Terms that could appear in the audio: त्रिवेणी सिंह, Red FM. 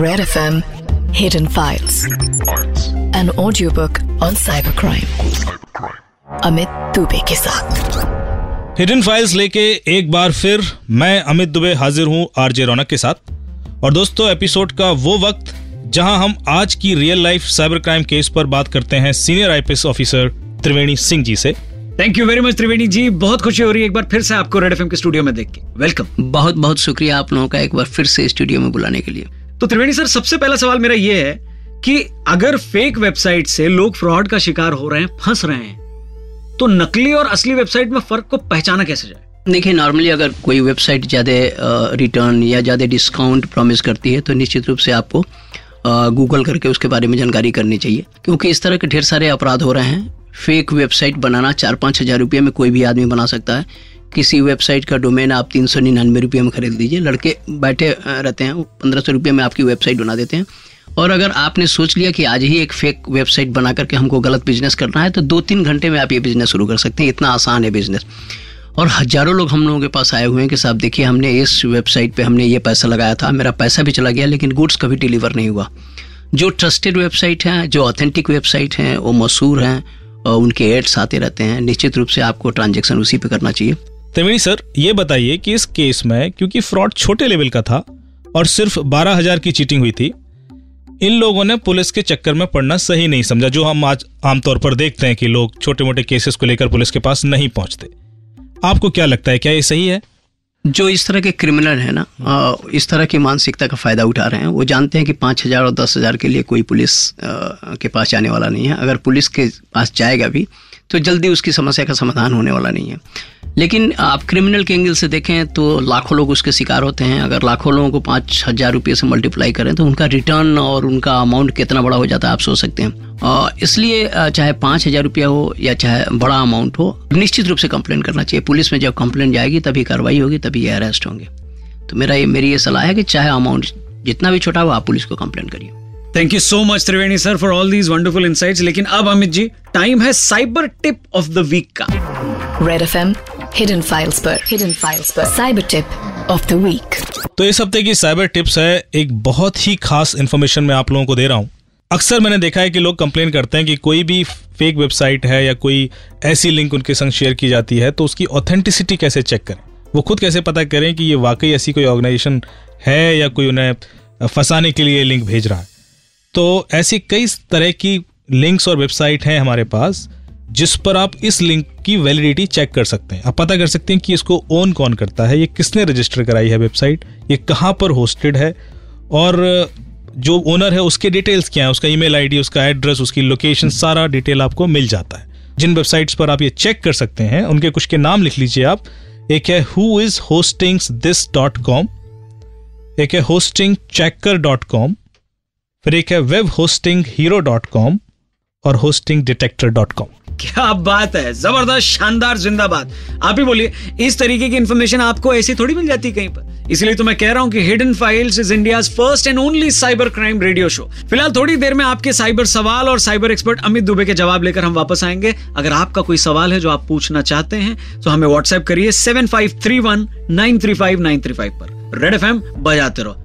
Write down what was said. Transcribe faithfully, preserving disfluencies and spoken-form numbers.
Red F M, Hidden Files, Hidden Files, an audiobook on cybercrime, cybercrime, Amit Dubey के साथ। Hidden files लेके एक बार फिर मैं अमित दुबे हाजिर हूँ आरजे रौनक के साथ। और दोस्तों, एपिसोड का वो वक्त जहाँ हम आज की real life cyber crime case पर बात करते हैं senior IPS officer त्रिवेणी सिंह ji से। Thank you very much Triveni ji, बहुत खुशी हो रही है एक बार फिर से आपको रेड एफएम के स्टूडियो में देख के। वेलकम। बहुत बहुत शुक्रिया आप लोगों का एक बार फिर से स्टूडियो में बुलाने के लिए। तो त्रिवेणी सर, सबसे पहला सवाल मेरा ये है कि अगर फेक वेबसाइट से लोग फ्रॉड का शिकार हो रहे हैं, फंस रहे हैं, तो नकली और असली वेबसाइट में फर्क को पहचाना कैसे जाए? देखिए, नॉर्मली अगर कोई वेबसाइट ज्यादा रिटर्न या ज्यादा डिस्काउंट प्रॉमिस करती है तो निश्चित रूप से आपको गूगल करके उसके बारे में जानकारी करनी चाहिए, क्योंकि इस तरह के ढेर सारे अपराध हो रहे हैं। फेक वेबसाइट बनाना चार पाँच हज़ार रुपये में कोई भी आदमी बना सकता है। किसी वेबसाइट का डोमेन आप तीन सौ निन्यानवे रुपये में खरीद लीजिए, लड़के बैठे रहते हैं, पंद्रह सौ रुपये में आपकी वेबसाइट बना देते हैं। और अगर आपने सोच लिया कि आज ही एक फेक वेबसाइट बना करके हमको गलत बिजनेस करना है, तो दो तीन घंटे में आप ये बिजनेस शुरू कर सकते हैं। इतना आसान है बिजनेस। और हज़ारों लोग हम लोगों के पास आए हुए हैं कि साहब देखिए, हमने इस वेबसाइट पे हमने ये पैसा लगाया था, मेरा पैसा भी चला गया, लेकिन गुड्स कभी डिलीवर नहीं हुआ। जो ट्रस्टेड वेबसाइट हैं, जो ऑथेंटिक वेबसाइट हैं, वो मशहूर हैं और उनके एड्स आते रहते हैं। निश्चित रूप से आपको ट्रांजेक्शन उसी पे करना चाहिए। त्रिवेणी सर, ये बताइए कि इस केस में क्योंकि फ्रॉड छोटे लेवल का था और सिर्फ बारह हज़ार की चीटिंग हुई थी, इन लोगों ने पुलिस के चक्कर में पड़ना सही नहीं समझा। जो हम आज आमतौर पर देखते हैं कि लोग छोटे मोटे केसेस को लेकर पुलिस के पास नहीं पहुँचते, आपको क्या लगता है, क्या ये सही है? जो इस तरह के क्रिमिनल है ना, इस तरह की मानसिकता का फ़ायदा उठा रहे हैं। वो जानते हैं कि पाँच हज़ार और दस हज़ार के लिए कोई पुलिस के पास जाने वाला नहीं है। अगर पुलिस के पास जाएगा भी तो जल्दी उसकी समस्या का समाधान होने वाला नहीं है। लेकिन आप क्रिमिनल के एंगल से देखें तो लाखों लोग उसके शिकार होते हैं। अगर लाखों लोगों को पाँच हज़ार रुपये से मल्टीप्लाई करें तो उनका रिटर्न और उनका अमाउंट कितना बड़ा हो जाता है आप सोच सकते हैं। इसलिए चाहे पाँच हज़ार रुपया हो या चाहे बड़ा अमाउंट हो, निश्चित रूप से कंप्लेंट करना चाहिए। पुलिस में जब कंप्लेंट जाएगी तभी कार्रवाई होगी, तभी अरेस्ट होंगे। तो मेरा ये मेरी ये सलाह है कि चाहे अमाउंट जितना भी छोटा हो, आप पुलिस को कंप्लेंट करिए। Thank you so much Triveni sir for all these wonderful insights. लेकिन अब अमित जी, टाइम है cyber tip of the week का। रेड एफएम हिडन फाइल्स पर हिडन फाइल्स पर cyber tip of the week. तो इस हफ्ते की साइबर टिप्स है एक बहुत ही खास इन्फॉर्मेशन मैं आप लोगों को दे रहा हूँ। अक्सर मैंने देखा है कि लोग कंप्लेन करते हैं कि कोई भी फेक वेबसाइट है या कोई ऐसी लिंक उनके संग शेयर की जाती है, तो उसकी ऑथेंटिसिटी कैसे चेक करें, वो खुद कैसे पता करें कि ये वाकई ऐसी कोई ऑर्गेनाइजेशन है या कोई उन्हें फंसाने के लिए लिंक भेज रहा है। तो ऐसी कई तरह की लिंक्स और वेबसाइट हैं हमारे पास जिस पर आप इस लिंक की वैलिडिटी चेक कर सकते हैं। आप पता कर सकते हैं कि इसको ओन कौन करता है, ये किसने रजिस्टर कराई है वेबसाइट, ये कहाँ पर होस्टेड है, और जो ओनर है उसके डिटेल्स क्या है, उसका ईमेल आईडी, उसका एड्रेस, उसकी लोकेशन, सारा डिटेल आपको मिल जाता है। जिन वेबसाइट्स पर आप ये चेक कर सकते हैं उनके कुछ के नाम लिख लीजिए आप। एक है who is hostings this dot com, एक है होस्टिंग चेकर डॉट कॉम, फिर एक है web hosting hero dot com और होस्टिंग डिटेक्टर डॉट कॉम। क्या बात है, जबरदस्त, शानदार, जिंदाबाद। आप ही बोलिए, इस तरीके की इंफॉर्मेशन आपको ऐसी थोड़ी मिल जाती कहीं पर। इसलिए तो मैं कह रहा हूं कि hidden files is India's first and only cyber crime radio show. फिलहाल थोड़ी देर में आपके साइबर सवाल और साइबर एक्सपर्ट अमित दुबे के जवाब लेकर हम वापस आएंगे। अगर आपका कोई सवाल है जो आप पूछना चाहते हैं तो हमें व्हाट्सएप करिए seven five three one nine three five nine three five पर। रेड एफ एम बजाते रहो।